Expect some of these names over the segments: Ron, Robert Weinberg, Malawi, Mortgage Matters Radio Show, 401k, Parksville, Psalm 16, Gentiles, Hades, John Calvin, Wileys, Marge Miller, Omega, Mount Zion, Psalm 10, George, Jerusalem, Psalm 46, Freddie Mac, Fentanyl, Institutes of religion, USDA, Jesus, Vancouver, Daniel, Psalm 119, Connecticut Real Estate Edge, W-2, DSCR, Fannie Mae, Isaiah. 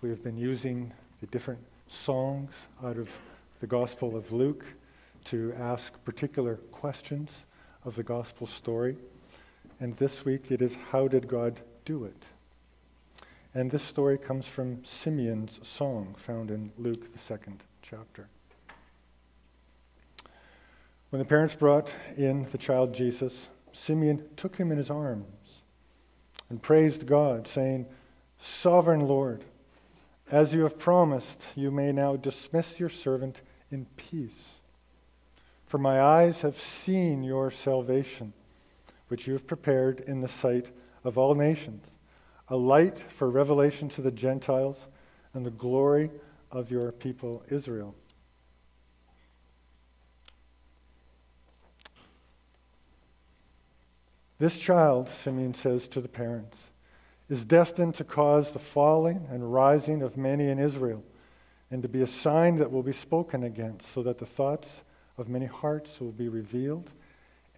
We have been using the different songs out of the Gospel of Luke to ask particular questions of the gospel story. And this week it is, how did God do it? And this story comes from Simeon's song, found in Luke, the second chapter. When the parents brought in the child Jesus, Simeon took him in his arms and praised God, saying, "Sovereign Lord, as you have promised, you may now dismiss your servant in peace. For my eyes have seen your salvation, which you have prepared in the sight of all nations, a light for revelation to the Gentiles and the glory of your people Israel." This child, Simeon says to the parents, is destined to cause the falling and rising of many in Israel, and to be a sign that will be spoken against, so that the thoughts of many hearts will be revealed,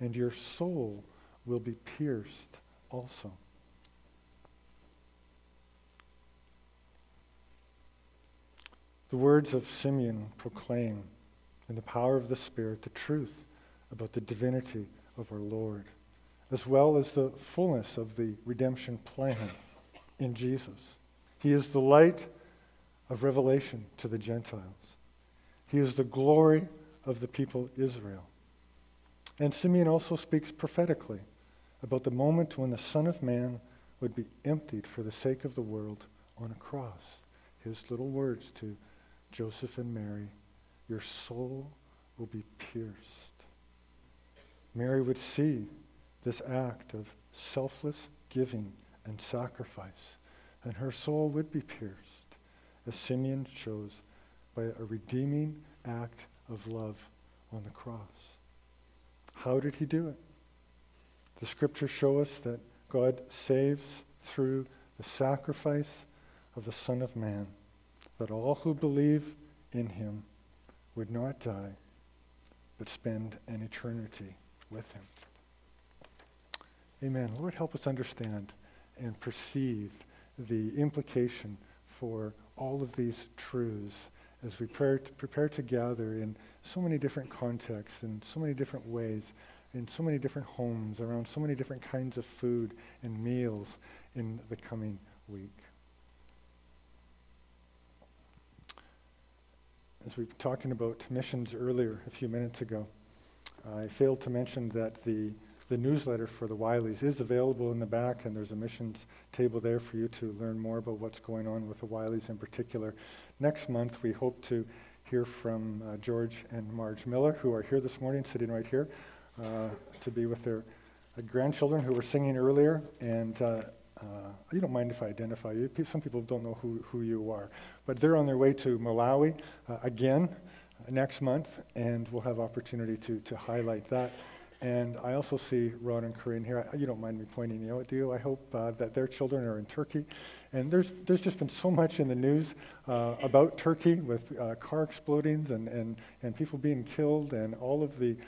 and your soul will be pierced also. The words of Simeon proclaim, in the power of the Spirit, the truth about the divinity of our Lord, as well as the fullness of the redemption plan in Jesus. He is the light of revelation to the Gentiles. He is the glory of the people Israel. And Simeon also speaks prophetically about the moment when the Son of Man would be emptied for the sake of the world on a cross. His little words to Joseph and Mary, "Your soul will be pierced." Mary would see this act of selfless giving and sacrifice, and her soul would be pierced, as Simeon shows, by a redeeming act of love on the cross. How did he do it? The scriptures show us that God saves through the sacrifice of the Son of Man, that all who believe in him would not die, but spend an eternity with him. Amen. Lord, help us understand and perceive the implication for all of these truths as we prepare to gather in so many different contexts, in so many different ways, in so many different homes, around so many different kinds of food and meals in the coming week. As we were talking about missions earlier, a few minutes ago, I failed to mention that the newsletter for the Wileys is available in the back, and there's a missions table there for you to learn more about what's going on with the Wileys in particular. Next month, we hope to hear from George and Marge Miller, who are here this morning, sitting right here, to be with their grandchildren who were singing earlier. And you don't mind if I identify you. Some people don't know who you are. But they're on their way to Malawi again next month, and we'll have opportunity to highlight that. And I also see Ron and Corinne here. You don't mind me pointing you out, do you? I hope that their children are in Turkey. And there's just been so much in the news about Turkey, with car explodings and people being killed, and all of the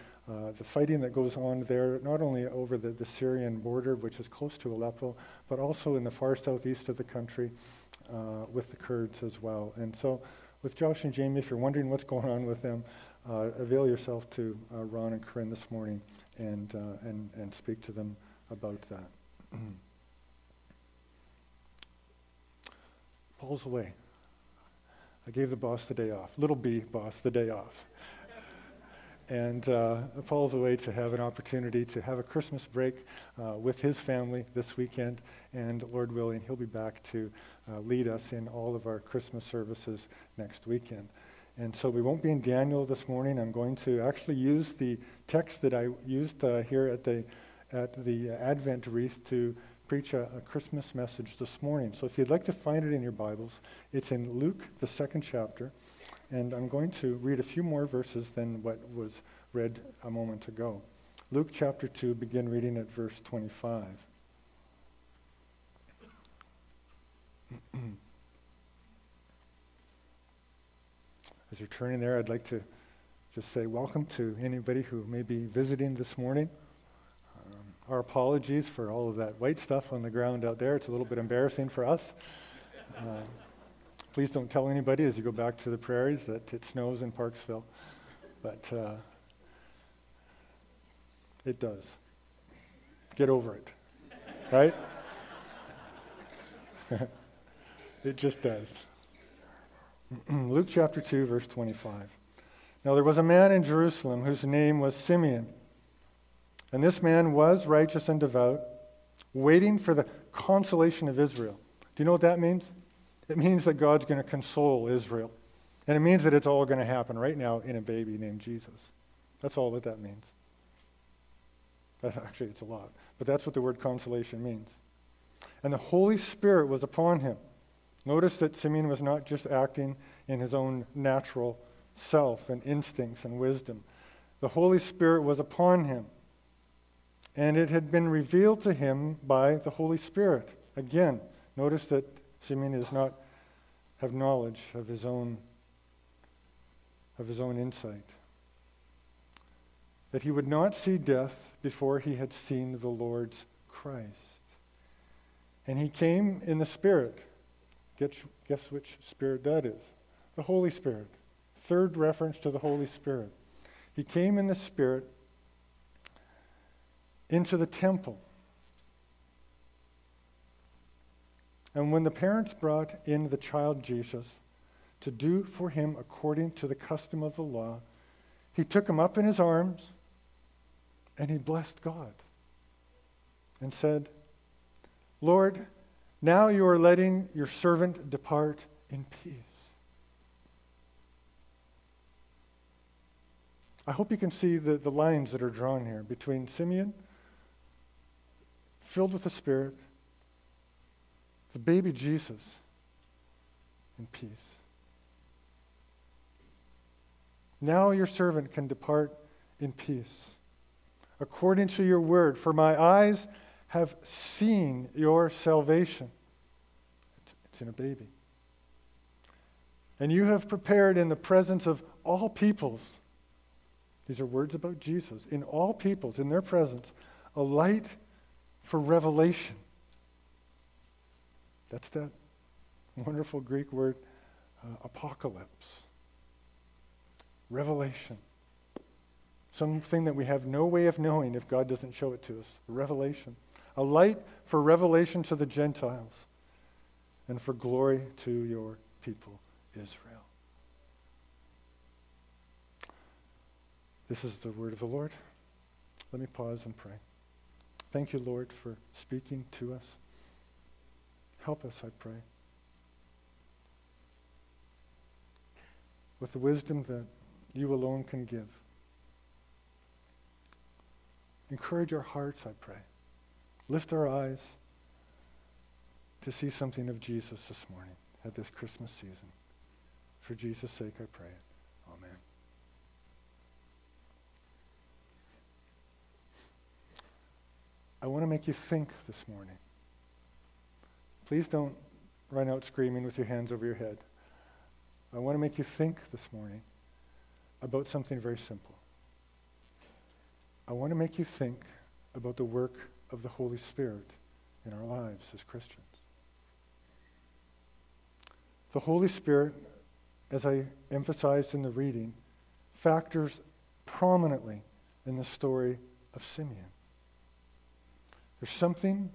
fighting that goes on there, not only over the Syrian border, which is close to Aleppo, but also in the far southeast of the country with the Kurds as well. And so with Josh and Jamie, if you're wondering what's going on with them, avail yourself to Ron and Corinne this morning and speak to them about that. Paul's away. I gave the boss the day off. Little B boss the day off. And Paul's away to have an opportunity to have a Christmas break with his family this weekend. And Lord willing, he'll be back to lead us in all of our Christmas services next weekend. And so we won't be in Daniel this morning. I'm going to actually use the text that I used here at the Advent wreath to preach a Christmas message this morning. So if you'd like to find it in your Bibles, it's in Luke, the second chapter. And I'm going to read a few more verses than what was read a moment ago. Luke chapter 2, begin reading at verse 25. As you're turning there, I'd like to just say welcome to anybody who may be visiting this morning. Our apologies for all of that white stuff on the ground out there. It's a little bit embarrassing for us. Please don't tell anybody as you go back to the prairies that it snows in Parksville, but it does. Get over it, right? It just does. Luke chapter 2, verse 25. Now there was a man in Jerusalem whose name was Simeon, and this man was righteous and devout, waiting for the consolation of Israel. Do you know what that means? It means that God's going to console Israel. And it means that it's all going to happen right now in a baby named Jesus. That's all that means. Actually, it's a lot. But that's what the word consolation means. And the Holy Spirit was upon him. Notice that Simeon was not just acting in his own natural self and instincts and wisdom. The Holy Spirit was upon him. And it had been revealed to him by the Holy Spirit. Again, notice that Simeon does not have knowledge of his own insight. That he would not see death before he had seen the Lord's Christ. And he came in the Spirit. Guess which Spirit that is? The Holy Spirit. Third reference to the Holy Spirit. He came in the Spirit into the temple. And when the parents brought in the child Jesus to do for him according to the custom of the law, he took him up in his arms and he blessed God and said, Lord, now you are letting your servant depart in peace. I hope you can see the lines that are drawn here between Simeon, filled with the Spirit, the baby Jesus in peace. Now your servant can depart in peace, according to your word, for my eyes have seen your salvation. It's in a baby. And you have prepared in the presence of all peoples, these are words about Jesus, in all peoples, in their presence, a light for revelation. That's that wonderful Greek word, apocalypse. Revelation. Something that we have no way of knowing if God doesn't show it to us. Revelation. A light for revelation to the Gentiles and for glory to your people, Israel. This is the word of the Lord. Let me pause and pray. Thank you, Lord, for speaking to us. Help us, I pray, with the wisdom that you alone can give. Encourage our hearts, I pray. Lift our eyes to see something of Jesus this morning at this Christmas season. For Jesus' sake, I pray. Amen. I want to make you think this morning. Please don't run out screaming with your hands over your head. I want to make you think this morning about something very simple. I want to make you think about the work of the Holy Spirit in our lives as Christians. The Holy Spirit, as I emphasized in the reading, factors prominently in the story of Simeon. There's something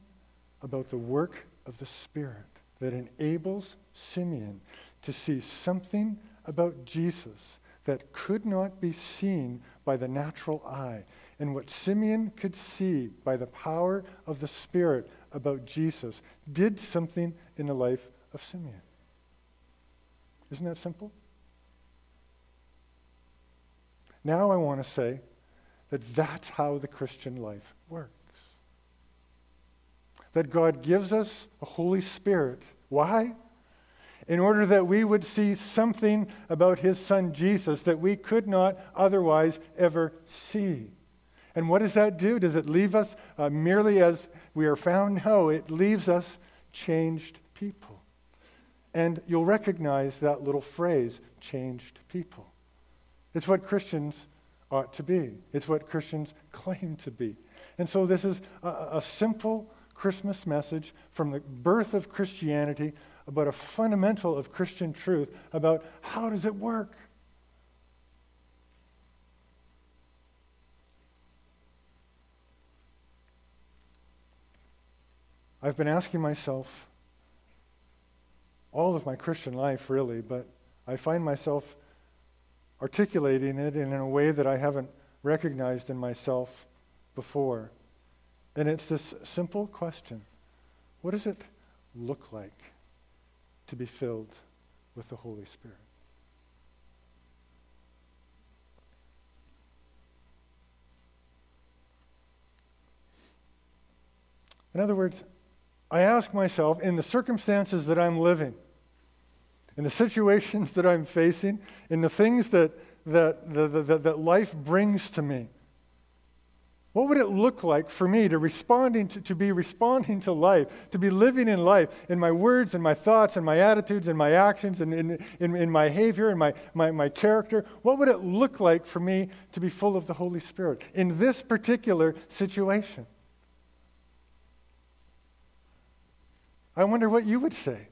about the work of the Spirit that enables Simeon to see something about Jesus that could not be seen by the natural eye. And what Simeon could see by the power of the Spirit about Jesus did something in the life of Simeon. Isn't that simple? Now I want to say that that's how the Christian life works. That God gives us a Holy Spirit. Why? In order that we would see something about his son Jesus that we could not otherwise ever see. And what does that do? Does it leave us merely as we are found? No, it leaves us changed people. And you'll recognize that little phrase, changed people. It's what Christians ought to be. It's what Christians claim to be. And so this is a simple Christmas message from the birth of Christianity about a fundamental of Christian truth about how does it work? I've been asking myself all of my Christian life, really, but I find myself articulating it in a way that I haven't recognized in myself before. And it's this simple question. What does it look like to be filled with the Holy Spirit? In other words, I ask myself, in the circumstances that I'm living, in the situations that I'm facing, in the things that life brings to me, what would it look like for me to be responding to life, to be living in life, in my words, in my thoughts, in my attitudes, in my actions, and in my behavior, in my character? What would it look like for me to be full of the Holy Spirit in this particular situation? I wonder what you would say.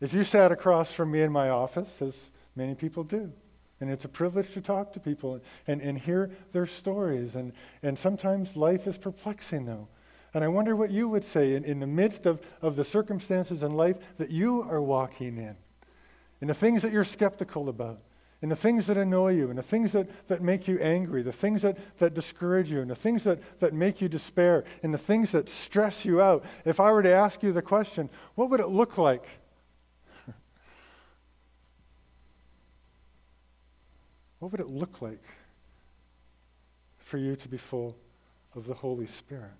If you sat across from me in my office, as many people do, and it's a privilege to talk to people and hear their stories. And sometimes life is perplexing, though. And I wonder what you would say in the midst of the circumstances in life that you are walking in the things that you're skeptical about, in the things that annoy you, in the things that make you angry, the things that discourage you, and the things that make you despair, and the things that stress you out. If I were to ask you the question, what would it look like? What would it look like for you to be full of the Holy Spirit?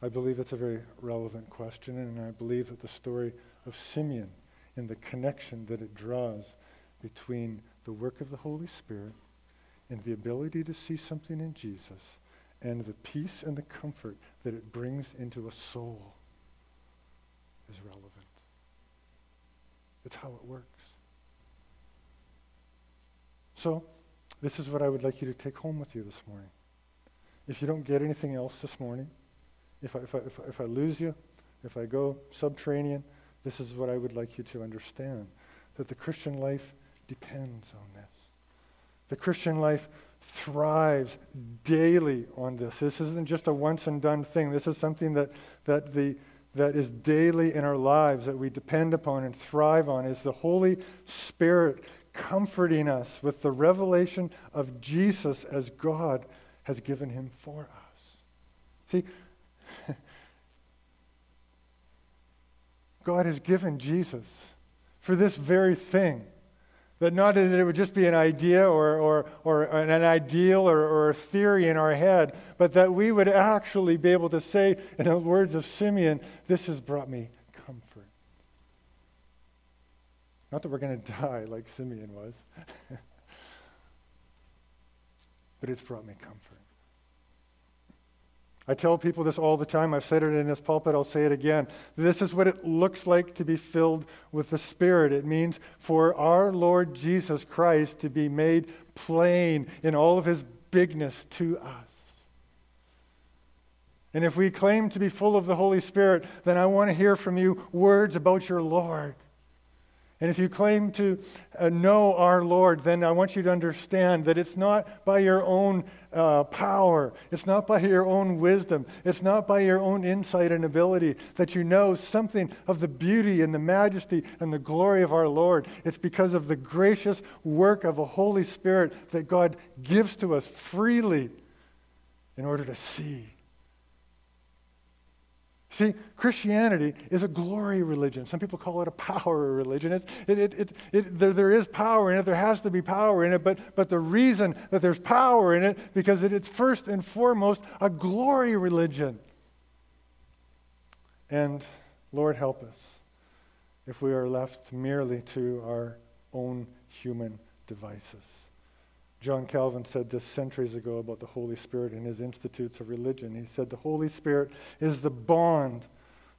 I believe it's a very relevant question, and I believe that the story of Simeon and the connection that it draws between the work of the Holy Spirit and the ability to see something in Jesus and the peace and the comfort that it brings into a soul is relevant. It's how it works. So, this is what I would like you to take home with you this morning. If you don't get anything else this morning, if I lose you, if I go subterranean, this is what I would like you to understand, that the Christian life depends on this. The Christian life thrives daily on this. This isn't just a once and done thing. This is something that is daily in our lives that we depend upon and thrive on, is the Holy Spirit comforting us with the revelation of Jesus as God has given him for us. See, God has given Jesus for this very thing, that not that it would just be an idea or an ideal or a theory in our head, but that we would actually be able to say, in the words of Simeon, this has brought me comfort. Not that we're going to die like Simeon was, but it's brought me comfort. I tell people this all the time. I've said it in this pulpit. I'll say it again. This is what it looks like to be filled with the Spirit. It means for our Lord Jesus Christ to be made plain in all of his bigness to us. And if we claim to be full of the Holy Spirit, then I want to hear from you words about your Lord. And if you claim to know our Lord, then I want you to understand that it's not by your own power, it's not by your own wisdom, it's not by your own insight and ability that you know something of the beauty and the majesty and the glory of our Lord. It's because of the gracious work of the Holy Spirit that God gives to us freely in order to see. See, Christianity is a glory religion. Some people call it a power religion. There is power in it. There has to be power in it. But the reason that there's power in it, because it's first and foremost a glory religion. And Lord help us if we are left merely to our own human devices. John Calvin said this centuries ago about the Holy Spirit in his Institutes of Religion. He said, the Holy Spirit is the bond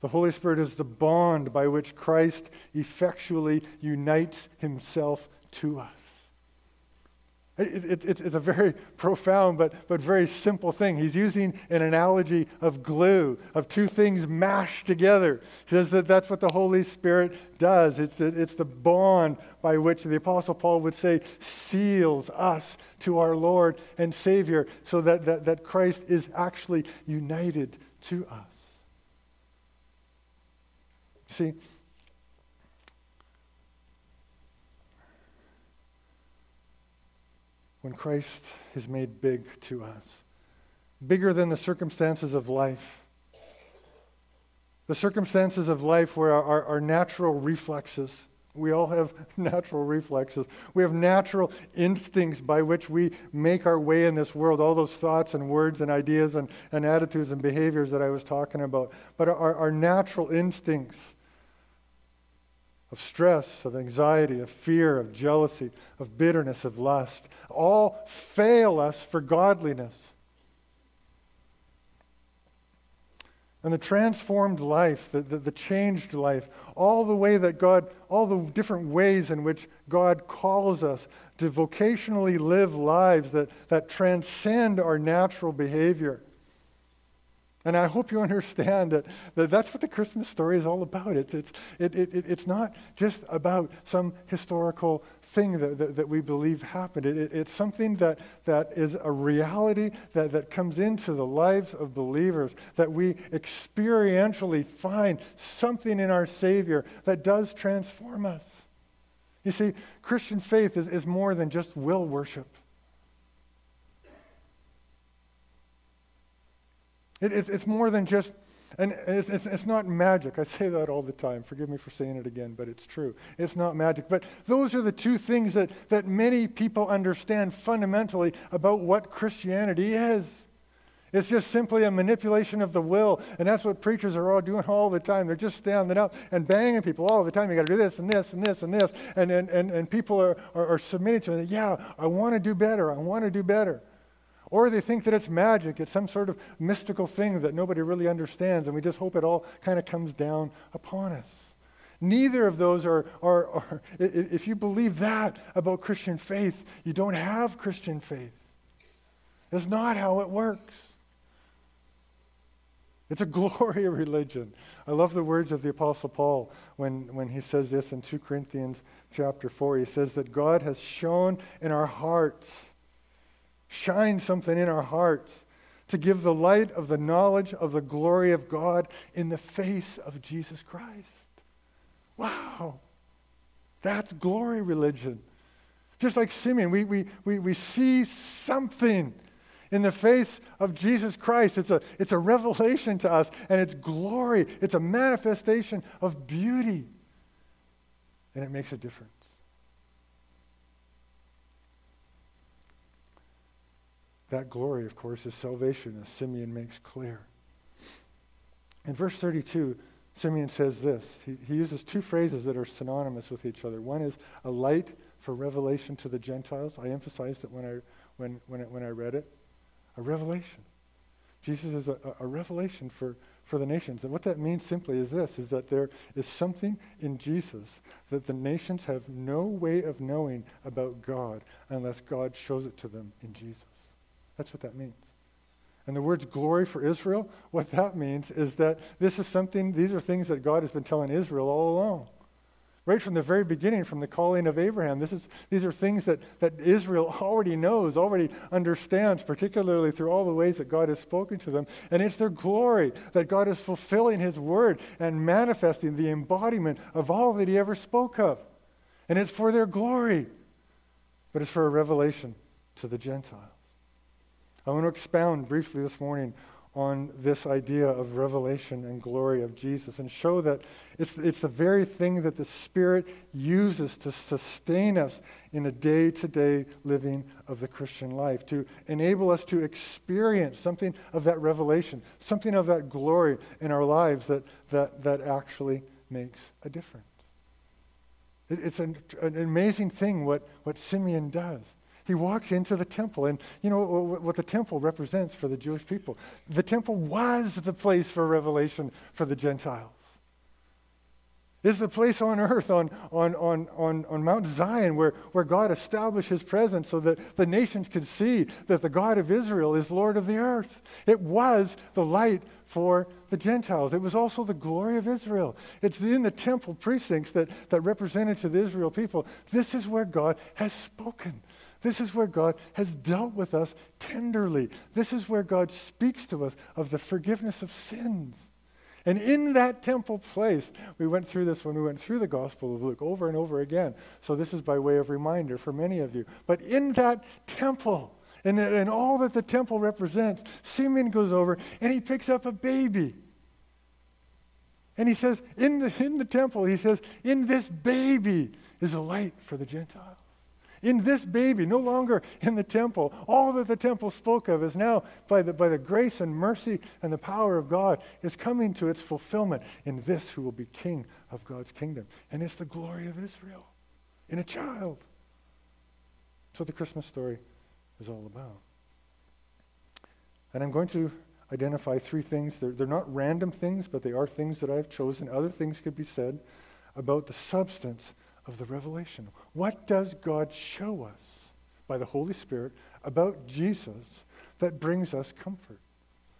by which Christ effectually unites himself to us. It's a very profound but very simple thing. He's using an analogy of glue, of two things mashed together. He says that that's what the Holy Spirit does. It's the bond by which the Apostle Paul would say seals us to our Lord and Savior, so that Christ is actually united to us. See, when Christ is made big to us, bigger than the circumstances of life, the circumstances of life where our natural reflexes, we all have natural reflexes, we have natural instincts by which we make our way in this world, all those thoughts and words and ideas and attitudes and behaviors that I was talking about. But our natural instincts of stress, of anxiety, of fear, of jealousy, of bitterness, of lust, all fail us for godliness. And the transformed life, the changed life, all the different ways in which God calls us to vocationally live lives that transcend our natural behavior. And I hope you understand that that's what the Christmas story is all about. It's not just about some historical thing that we believe happened. It's something that is a reality that comes into the lives of believers, that we experientially find something in our Savior that does transform us. You see, Christian faith is more than just will worship. It's more than just, and it's not magic. I say that all the time. Forgive me for saying it again, but it's true. It's not magic. But those are the two things that many people understand fundamentally about what Christianity is. It's just simply a manipulation of the will, and that's what preachers are all doing all the time. They're just standing up and banging people all the time. You got to do this and this and this and this, and people are submitting to it. Yeah, I want to do better. I want to do better. Or they think that it's magic, it's some sort of mystical thing that nobody really understands, and we just hope it all kind of comes down upon us. Neither of those are if you believe that about Christian faith, you don't have Christian faith. That's not how it works. It's a glory religion. I love the words of the Apostle Paul when he says this in 2 Corinthians chapter 4. He says that God has shown in our hearts, shine something in our hearts to give the light of the knowledge of the glory of God in the face of Jesus Christ. Wow. That's glory religion. Just like Simeon, we see something in the face of Jesus Christ. It's a revelation to us, and it's glory. It's a manifestation of beauty. And it makes a difference. That glory, of course, is salvation, as Simeon makes clear. In verse 32, Simeon says this. He uses two phrases that are synonymous with each other. One is a light for revelation to the Gentiles. I emphasized it when I read it. A revelation. Jesus is a revelation for the nations. And what that means simply is this, is that there is something in Jesus that the nations have no way of knowing about God unless God shows it to them in Jesus. That's what that means. And the words glory for Israel, what that means is that these are things that God has been telling Israel all along. Right from the very beginning, from the calling of Abraham, these are things that Israel already knows, already understands, particularly through all the ways that God has spoken to them. And it's their glory that God is fulfilling his word and manifesting the embodiment of all that he ever spoke of. And it's for their glory, but it's for a revelation to the Gentiles. I want to expound briefly this morning on this idea of revelation and glory of Jesus and show that it's the very thing that the Spirit uses to sustain us in the day-to-day living of the Christian life, to enable us to experience something of that revelation, something of that glory in our lives that actually makes a difference. It's an amazing thing what Simeon does. He walks into the temple, and you know what the temple represents for the Jewish people. The temple was the place for revelation for the Gentiles. This is a place on earth, on Mount Zion, where God established his presence so that the nations could see that the God of Israel is Lord of the earth. It was the light for the Gentiles. It was also the glory of Israel. It's in the temple precincts that represented to the Israel people. This is where God has spoken. This is where God has dealt with us tenderly. This is where God speaks to us of the forgiveness of sins. And in that temple place, we went through this when we went through the Gospel of Luke over and over again. So this is by way of reminder for many of you. But in that temple, and all that the temple represents, Simeon goes over and he picks up a baby. And he says, in the temple, he says, in this baby is a light for the Gentiles. In this baby, no longer in the temple. All that the temple spoke of is now, by the grace and mercy and the power of God, is coming to its fulfillment in this who will be king of God's kingdom. And it's the glory of Israel in a child. That's what the Christmas story is all about. And I'm going to identify three things. They're not random things, but they are things that I've chosen. Other things could be said about the substance of the revelation. What does God show us by the Holy Spirit about Jesus that brings us comfort,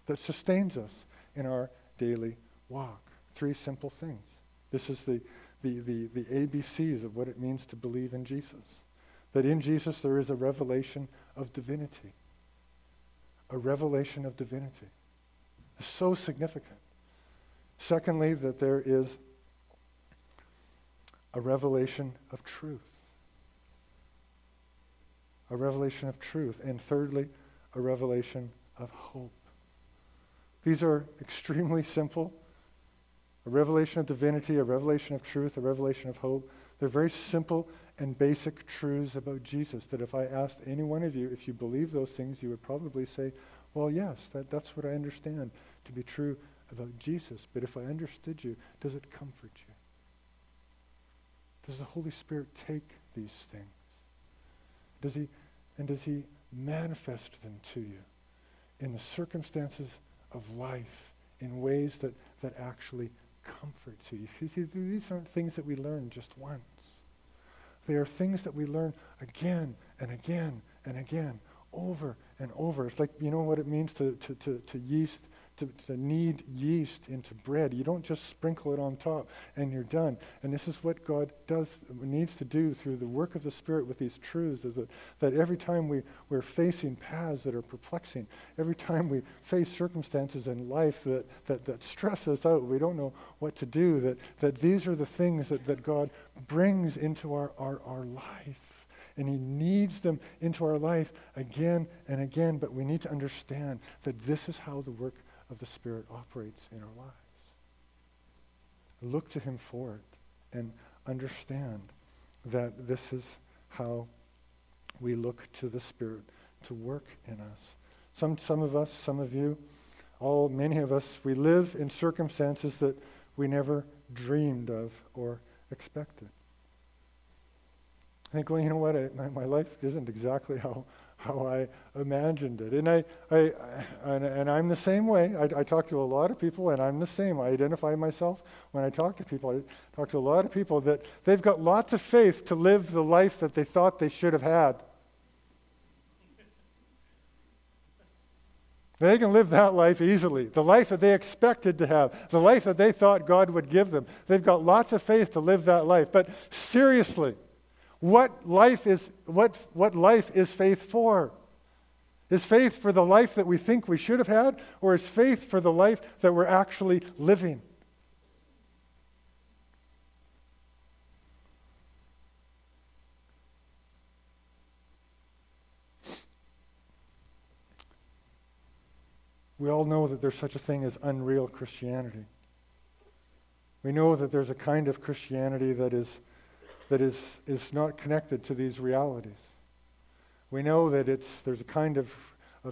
that sustains us in our daily walk? Three simple things. This is the ABCs of what it means to believe in Jesus. That in Jesus there is a revelation of divinity. A revelation of divinity. It's so significant. Secondly, that there is a revelation of truth. A revelation of truth. And thirdly, a revelation of hope. These are extremely simple. A revelation of divinity, a revelation of truth, a revelation of hope. They're very simple and basic truths about Jesus that if I asked any one of you if you believe those things, you would probably say, well, yes, that's what I understand to be true about Jesus. But if I understood you, does it comfort you? Does the Holy Spirit take these things? Does he manifest them to you in the circumstances of life in ways that actually comforts you? See, these aren't things that we learn just once. They are things that we learn again and again and again, over and over. It's like, you know what it means to yeast. To knead yeast into bread. You don't just sprinkle it on top and you're done. And this is what God does, needs to do through the work of the Spirit with these truths, is that every time we're facing paths that are perplexing, every time we face circumstances in life that stress us out, we don't know what to do, that these are the things that God brings into our life. And he needs them into our life again and again, but we need to understand that this is how the work of the Spirit operates in our lives. Look to him for it and understand that this is how we look to the Spirit to work in us. Some of us, some of you, many of us, we live in circumstances that we never dreamed of or expected. I think, well, you know what, my life isn't exactly how I imagined it. And I I'm the same way. I talk to a lot of people, and I'm the same. I identify myself when I talk to people. I talk to a lot of people that they've got lots of faith to live the life that they thought they should have had. They can live that life easily, the life that they expected to have, the life that they thought God would give them. They've got lots of faith to live that life. But seriously, what life is faith for? Is faith for the life that we think we should have had, or is faith for the life that we're actually living? We all know that there's such a thing as unreal Christianity. We know that there's a kind of Christianity that is not connected to these realities. We know that there's a kind of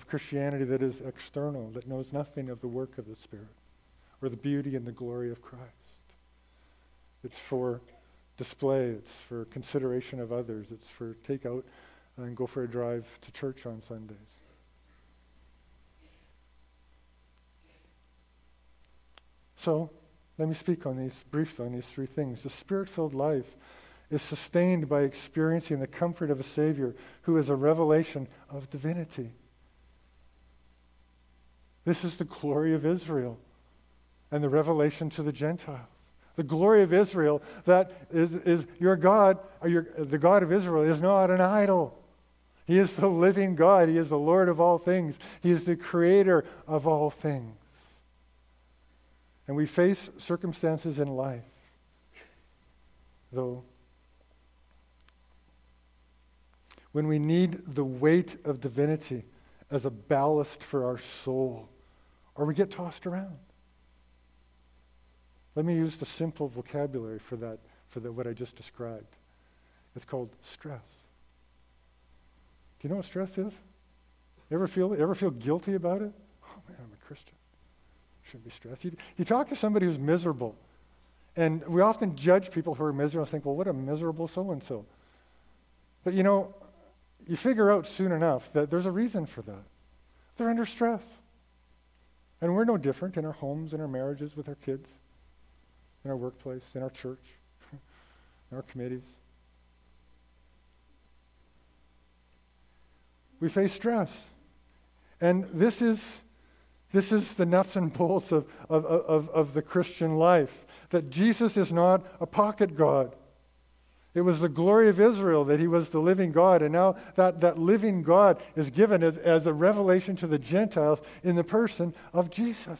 Christianity that is external, that knows nothing of the work of the Spirit or the beauty and the glory of Christ. It's for display, it's for consideration of others, it's for take out and go for a drive to church on Sundays. So Let me speak on these briefly, on these three things. The Spirit-filled life is sustained by experiencing the comfort of a Savior who is a revelation of divinity. This is the glory of Israel and the revelation to the Gentiles. The glory of Israel, that is your God, or the God of Israel is not an idol. He is the living God. He is the Lord of all things. He is the creator of all things. And we face circumstances in life, though, when we need the weight of divinity as a ballast for our soul, or we get tossed around. Let me use the simple vocabulary for that, what I just described. It's called stress. Do you know what stress is? You ever feel guilty about it? Oh man, I'm a Christian. Shouldn't be stressed. You talk to somebody who's miserable, and we often judge people who are miserable and think, well, what a miserable so-and-so. But you know, you figure out soon enough that there's a reason for that. They're under stress. And we're no different in our homes, in our marriages, with our kids, in our workplace, in our church, in our committees. We face stress. And this is the nuts and bolts of the Christian life, that Jesus is not a pocket God. It was the glory of Israel that he was the living God, and now that living God is given as a revelation to the Gentiles in the person of Jesus.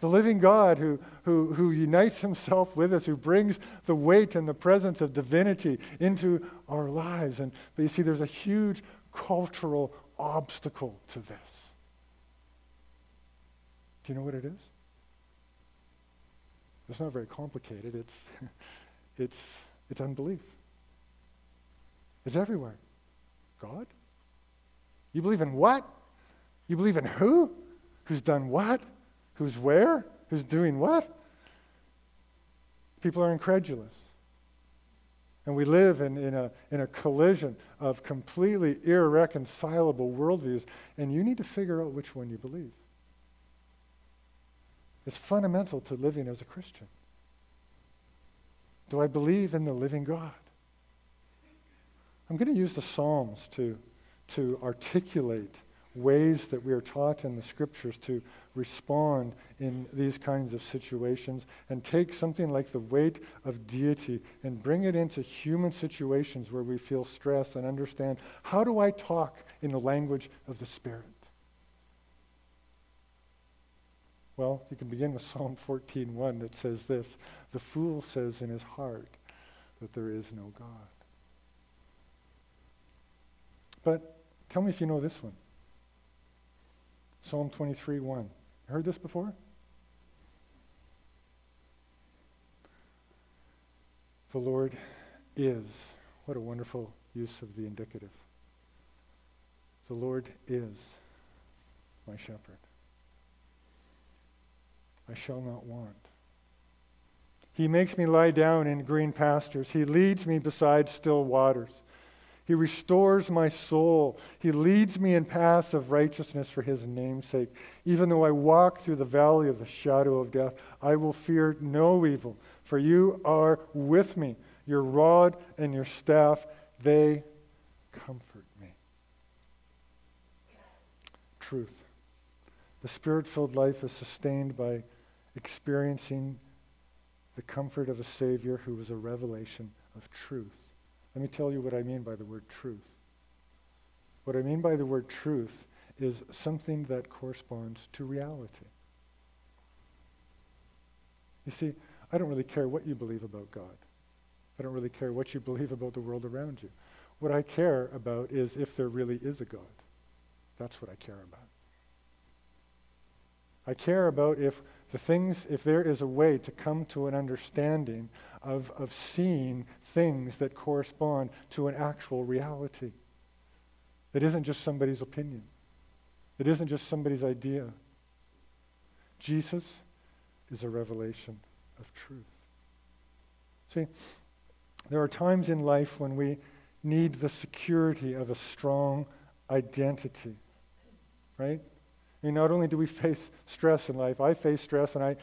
The living God who unites himself with us, who brings the weight and the presence of divinity into our lives. But you see, there's a huge cultural obstacle to this. Do you know what it is? It's not very complicated. It's unbelief. It's everywhere. God? You believe in what? You believe in who? Who's done what? Who's where? Who's doing what? People are incredulous. And we live in a collision of completely irreconcilable worldviews, and you need to figure out which one you believe. It's fundamental to living as a Christian. Do I believe in the living God? I'm going to use the Psalms to articulate ways that we are taught in the Scriptures to respond in these kinds of situations, and take something like the weight of deity and bring it into human situations where we feel stress, and understand, how do I talk in the language of the Spirit? Well, you can begin with Psalm 14:1 that says this: the fool says in his heart that there is no God. But tell me if you know this one. Psalm 23:1. You heard this before? The Lord is. What a wonderful use of the indicative. The Lord is my shepherd. I shall not want. He makes me lie down in green pastures. He leads me beside still waters. He restores my soul. He leads me in paths of righteousness for his name's sake. Even though I walk through the valley of the shadow of death, I will fear no evil, for you are with me. Your rod and your staff, they comfort me. Truth. The Spirit-filled life is sustained by experiencing the comfort of a Savior who was a revelation of truth. Let me tell you what I mean by the word truth. What I mean by the word truth is something that corresponds to reality. You see, I don't really care what you believe about God. I don't really care what you believe about the world around you. What I care about is if there really is a God. That's what I care about. I care about if there is a way to come to an understanding of seeing things that correspond to an actual reality. It isn't just somebody's opinion. It isn't just somebody's idea. Jesus is a revelation of truth. See, there are times in life when we need the security of a strong identity, right? And not only do we face stress in life, I face stress, and I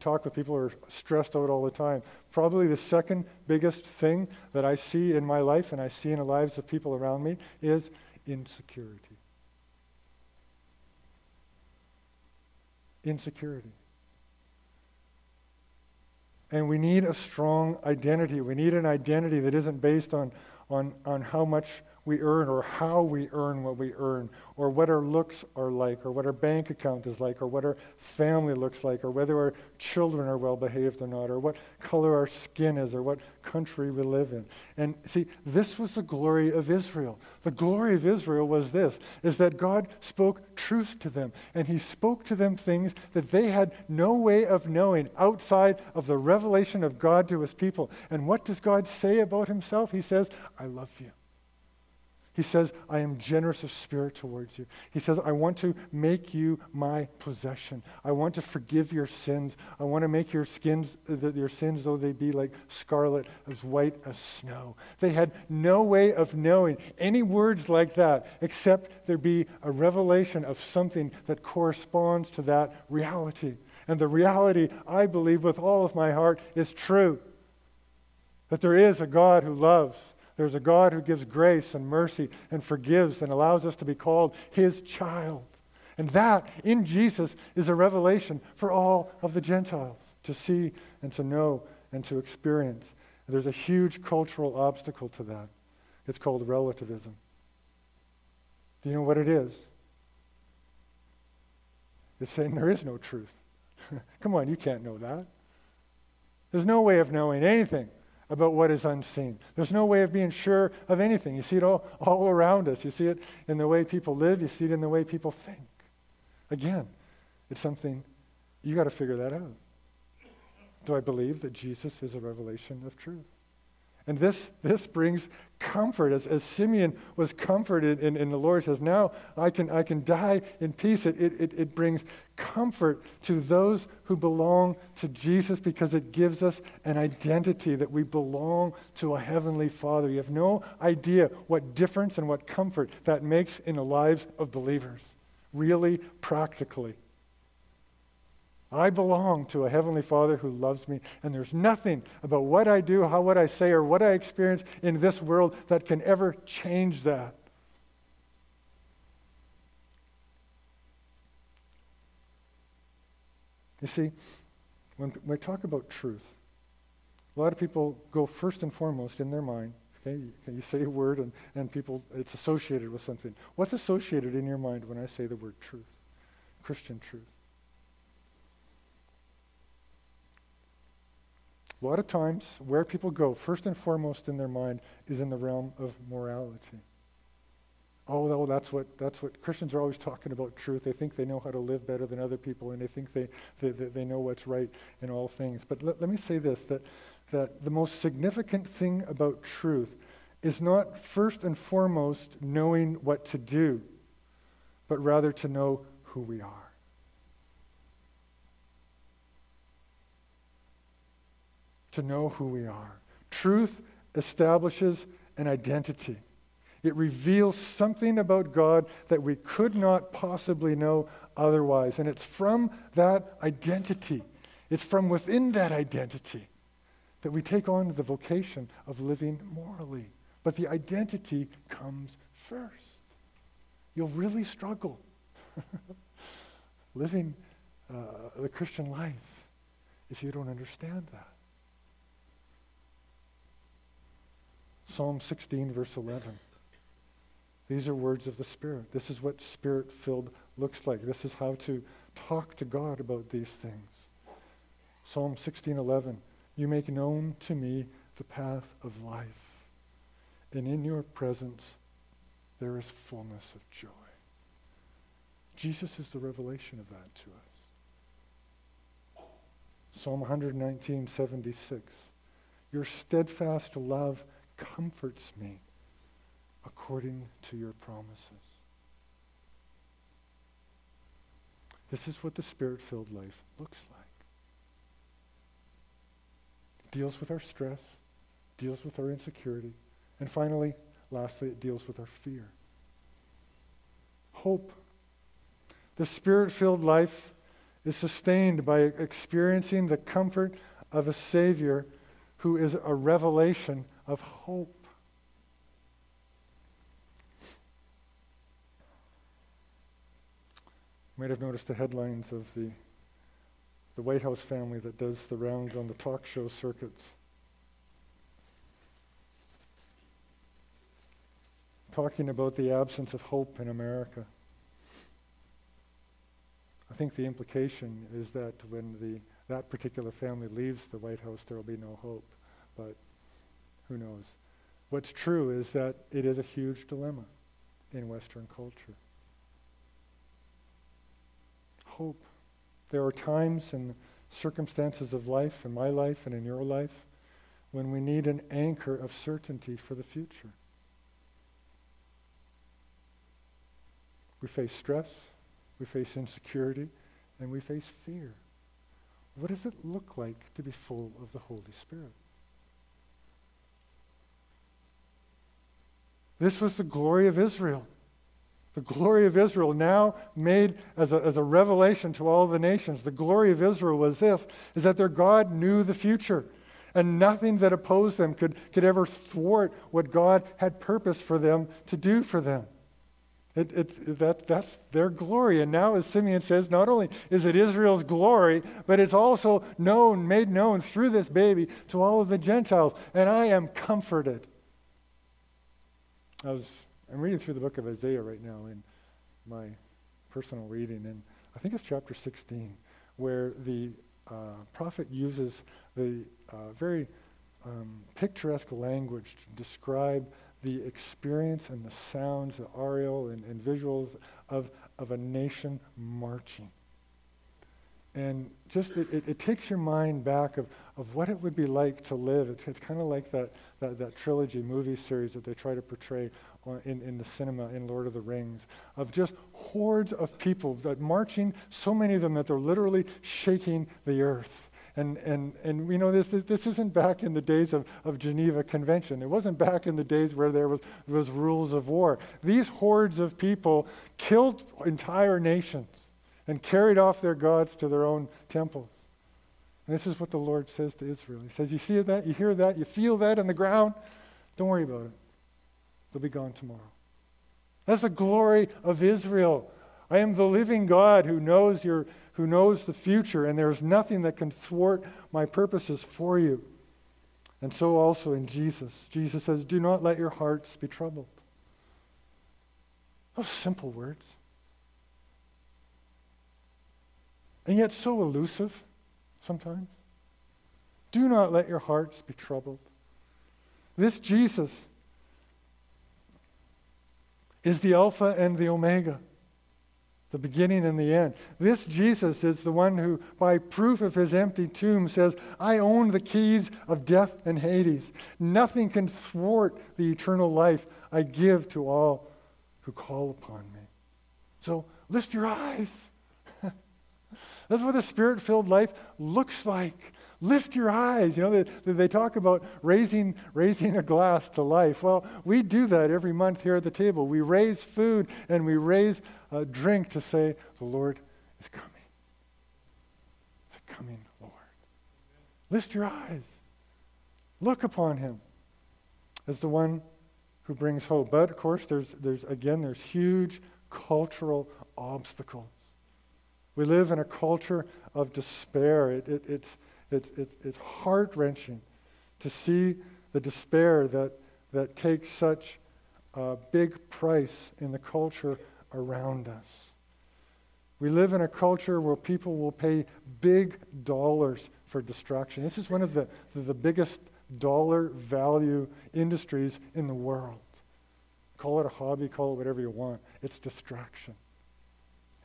talk with people who are stressed out all the time. Probably the second biggest thing that I see in my life and I see in the lives of people around me is insecurity. Insecurity. And we need a strong identity. We need an identity that isn't based on how much we earn or how we earn what we earn or what our looks are like or what our bank account is like or what our family looks like or whether our children are well behaved or not or what color our skin is or what country we live in. And see, this was the glory of Israel. The glory of Israel was this, is that God spoke truth to them, and he spoke to them things that they had no way of knowing outside of the revelation of God to his people. And what does God say about himself? He says, I love you. He says, I am generous of spirit towards you. He says, I want to make you my possession. I want to forgive your sins. I want to make your sins, though they be like scarlet, as white as snow. They had no way of knowing any words like that, except there be a revelation of something that corresponds to that reality. And the reality, I believe with all of my heart, is true. That there is a God who loves. There's a God who gives grace and mercy and forgives and allows us to be called his child. And that, in Jesus, is a revelation for all of the Gentiles to see and to know and to experience. And there's a huge cultural obstacle to that. It's called relativism. Do you know what it is? It's saying there is no truth. Come on, you can't know that. There's no way of knowing anything about what is unseen. There's no way of being sure of anything. You see it all around us. You see it in the way people live. You see it in the way people think. Again, it's something, you got to figure that out. Do I believe that Jesus is a revelation of truth? And this brings comfort. As Simeon was comforted in the Lord, says, now I can die in peace. It brings comfort to those who belong to Jesus because it gives us an identity that we belong to a heavenly Father. You have no idea what difference and what comfort that makes in the lives of believers, really practically. I belong to a heavenly Father who loves me, and there's nothing about what I do, how what I say, or what I experience in this world that can ever change that. You see, when we talk about truth, a lot of people go first and foremost in their mind, okay? You say a word and people, it's associated with something. What's associated in your mind when I say the word truth? Christian truth. A lot of times, where people go, first and foremost in their mind, is in the realm of morality. Oh, that's what Christians are always talking about, truth. They think they know how to live better than other people, and they think they know what's right in all things. But let me say this, that the most significant thing about truth is not first and foremost knowing what to do, but rather to know who we are. To know who we are. Truth establishes an identity. It reveals something about God that we could not possibly know otherwise. And it's from that identity, it's from within that identity that we take on the vocation of living morally. But the identity comes first. You'll really struggle living the Christian life if you don't understand that. Psalm 16, verse 11. These are words of the Spirit. This is what Spirit-filled looks like. This is how to talk to God about these things. Psalm 16, 11. You make known to me the path of life, and in your presence there is fullness of joy. Jesus is the revelation of that to us. Psalm 119, 76. Your steadfast love comforts me according to your promises. This is what the Spirit-filled life looks like. It deals with our stress, deals with our insecurity, and finally, lastly, it deals with our fear. Hope. The Spirit-filled life is sustained by experiencing the comfort of a Savior who is a revelation of hope. You might have noticed the headlines of the White House family that does the rounds on the talk show circuits. Talking about the absence of hope in America. I think the implication is that when that particular family leaves the White House, there will be no hope, but who knows. What's true is that it is a huge dilemma in Western culture. Hope. There are times and circumstances of life, in my life and in your life, when we need an anchor of certainty for the future. We face stress, we face insecurity, and we face fear. What does it look like to be full of the Holy Spirit? This was the glory of Israel. The glory of Israel now made as a revelation to all the nations. The glory of Israel was this, is that their God knew the future, and nothing that opposed them could ever thwart what God had purposed for them to do for them. That's their glory. And now, as Simeon says, not only is it Israel's glory, but it's also made known through this baby to all of the Gentiles. And I am comforted. I'm reading through the book of Isaiah right now in my personal reading, and I think it's chapter 16, where the prophet uses the very picturesque language to describe the experience and the sounds, the aureole and visuals of a nation marching. And just it takes your mind back of what it would be like to live. It's kind of like that trilogy movie series that they try to portray in the cinema in Lord of the Rings, of just hordes of people that marching, so many of them that they're literally shaking the earth. And you know, this isn't back in the days of Geneva Convention. It wasn't back in the days where there was rules of war. These hordes of people killed entire nations and carried off their gods to their own temples. And this is what the Lord says to Israel. He says, you see that, you hear that, you feel that in the ground? Don't worry about it. They'll be gone tomorrow. That's the glory of Israel. I am the living God who knows the future, and there's nothing that can thwart my purposes for you. And so also in Jesus. Jesus says, do not let your hearts be troubled. Those simple words. And yet so elusive sometimes. Do not let your hearts be troubled. This Jesus is the Alpha and the Omega. The beginning and the end. This Jesus is the one who, by proof of his empty tomb, says, I own the keys of death and Hades. Nothing can thwart the eternal life I give to all who call upon me. So lift your eyes. That's what a Spirit-filled life looks like. Lift your eyes. You know, they talk about raising a glass to life. Well, we do that every month here at the table. We raise food and we raise drink to say, the Lord is coming. It's a coming Lord. Lift your eyes. Look upon him as the one who brings hope. But, of course, there's huge cultural obstacles. We live in a culture of despair. It's heart-wrenching to see the despair that takes such a big price in the culture around us. We live in a culture where people will pay big dollars for distraction. This is one of the biggest dollar value industries in the world. Call it a hobby, call it whatever you want. It's distraction.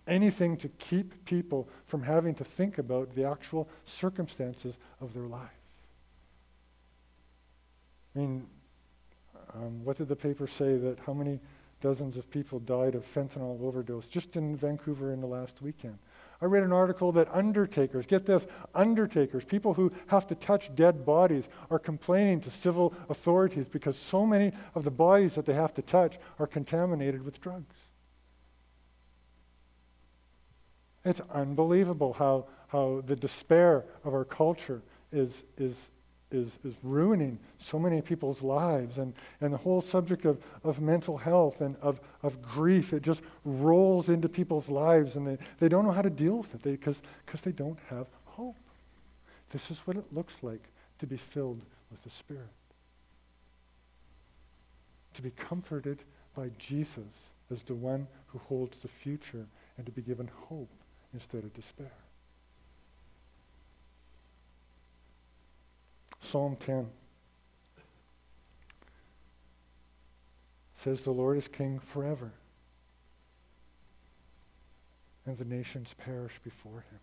Anything to keep people from having to think about the actual circumstances of their life. I mean, what did the paper say that how many dozens of people died of fentanyl overdose just in Vancouver in the last weekend? I read an article that undertakers, people who have to touch dead bodies, are complaining to civil authorities because so many of the bodies that they have to touch are contaminated with drugs. It's unbelievable how the despair of our culture is ruining so many people's lives, and the whole subject of mental health and of grief, it just rolls into people's lives, and they don't know how to deal with it because they don't have hope. This is what it looks like to be filled with the Spirit. To be comforted by Jesus as the one who holds the future, and to be given hope instead of despair. Psalm 10 says, "The Lord is king forever, and the nations perish before him."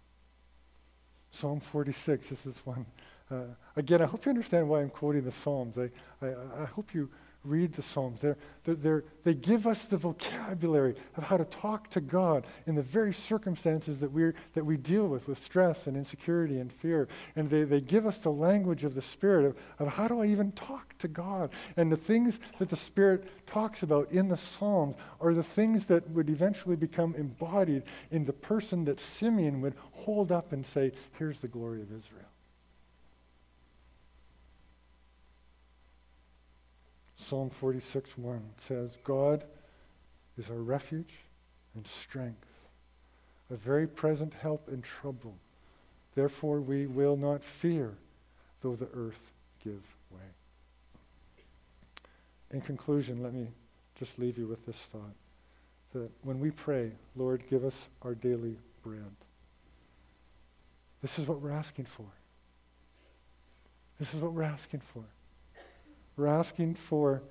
Psalm 46, this is one. Again, I hope you understand why I'm quoting the Psalms. I hope you read the Psalms. They give us the vocabulary of how to talk to God in the very circumstances that we deal with stress and insecurity and fear. And they give us the language of the Spirit of how do I even talk to God? And the things that the Spirit talks about in the Psalms are the things that would eventually become embodied in the person that Simeon would hold up and say, here's the glory of Israel. Psalm 46:1 says, God is our refuge and strength, a very present help in trouble. Therefore we will not fear, though the earth give way. In conclusion, let me just leave you with this thought, that when we pray, Lord, give us our daily bread, this is what we're asking for. This is what we're asking for. We're asking for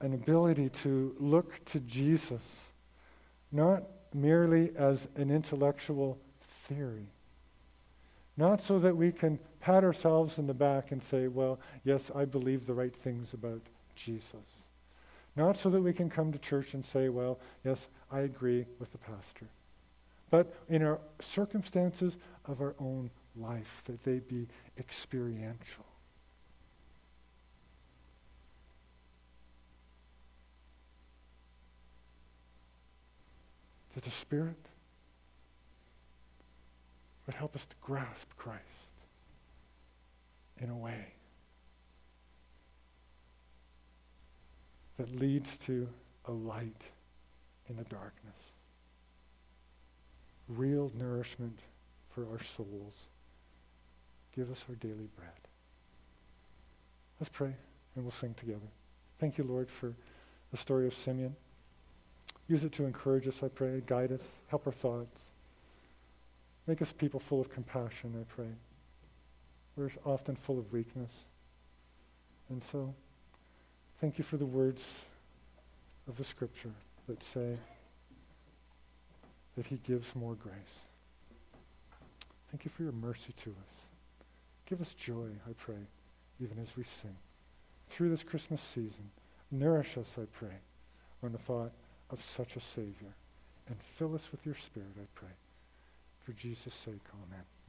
an ability to look to Jesus, not merely as an intellectual theory, not so that we can pat ourselves in the back and say, well, yes, I believe the right things about Jesus, not so that we can come to church and say, well, yes, I agree with the pastor, but in our circumstances of our own life, that they be experiential. That the Spirit would help us to grasp Christ in a way that leads to a light in the darkness. Real nourishment for our souls. Give us our daily bread. Let's pray, and we'll sing together. Thank you, Lord, for the story of Simeon. Use it to encourage us, I pray, guide us, help our thoughts. Make us people full of compassion, I pray. We're often full of weakness. And so, thank you for the words of the Scripture that say that he gives more grace. Thank you for your mercy to us. Give us joy, I pray, even as we sing. Through this Christmas season, nourish us, I pray, on the thought of such a Savior, and fill us with your Spirit, I pray. For Jesus' sake, amen.